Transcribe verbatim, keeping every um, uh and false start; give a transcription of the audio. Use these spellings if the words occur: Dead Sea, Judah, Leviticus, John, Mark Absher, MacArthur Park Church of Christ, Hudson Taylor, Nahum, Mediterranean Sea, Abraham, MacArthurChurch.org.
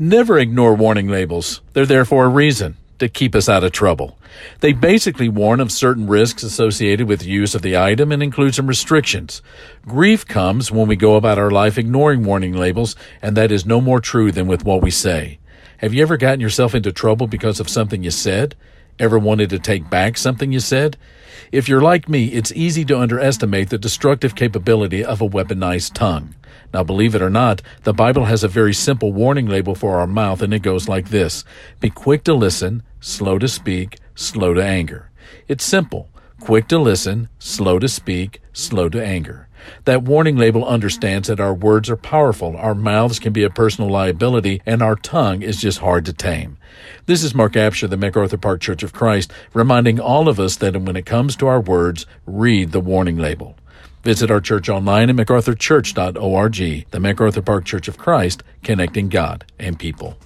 Never ignore warning labels. They're there for a reason, to keep us out of trouble. They basically warn of certain risks associated with use of the item and include some restrictions. Grief comes when we go about our life ignoring warning labels, and that is no more true than with what we say. Have you ever gotten yourself into trouble because of something you said? Ever wanted to take back something you said? If you're like me, it's easy to underestimate the destructive capability of a weaponized tongue. Now, believe it or not, the Bible has a very simple warning label for our mouth, and it goes like this: be quick to listen, slow to speak, slow to anger. It's simple. Quick to listen, slow to speak, slow to anger. That warning label understands that our words are powerful, our mouths can be a personal liability, and our tongue is just hard to tame. This is Mark Absher, the MacArthur Park Church of Christ, reminding all of us that when it comes to our words, read the warning label. Visit our church online at MacArthur Church dot org, the MacArthur Park Church of Christ, connecting God and people.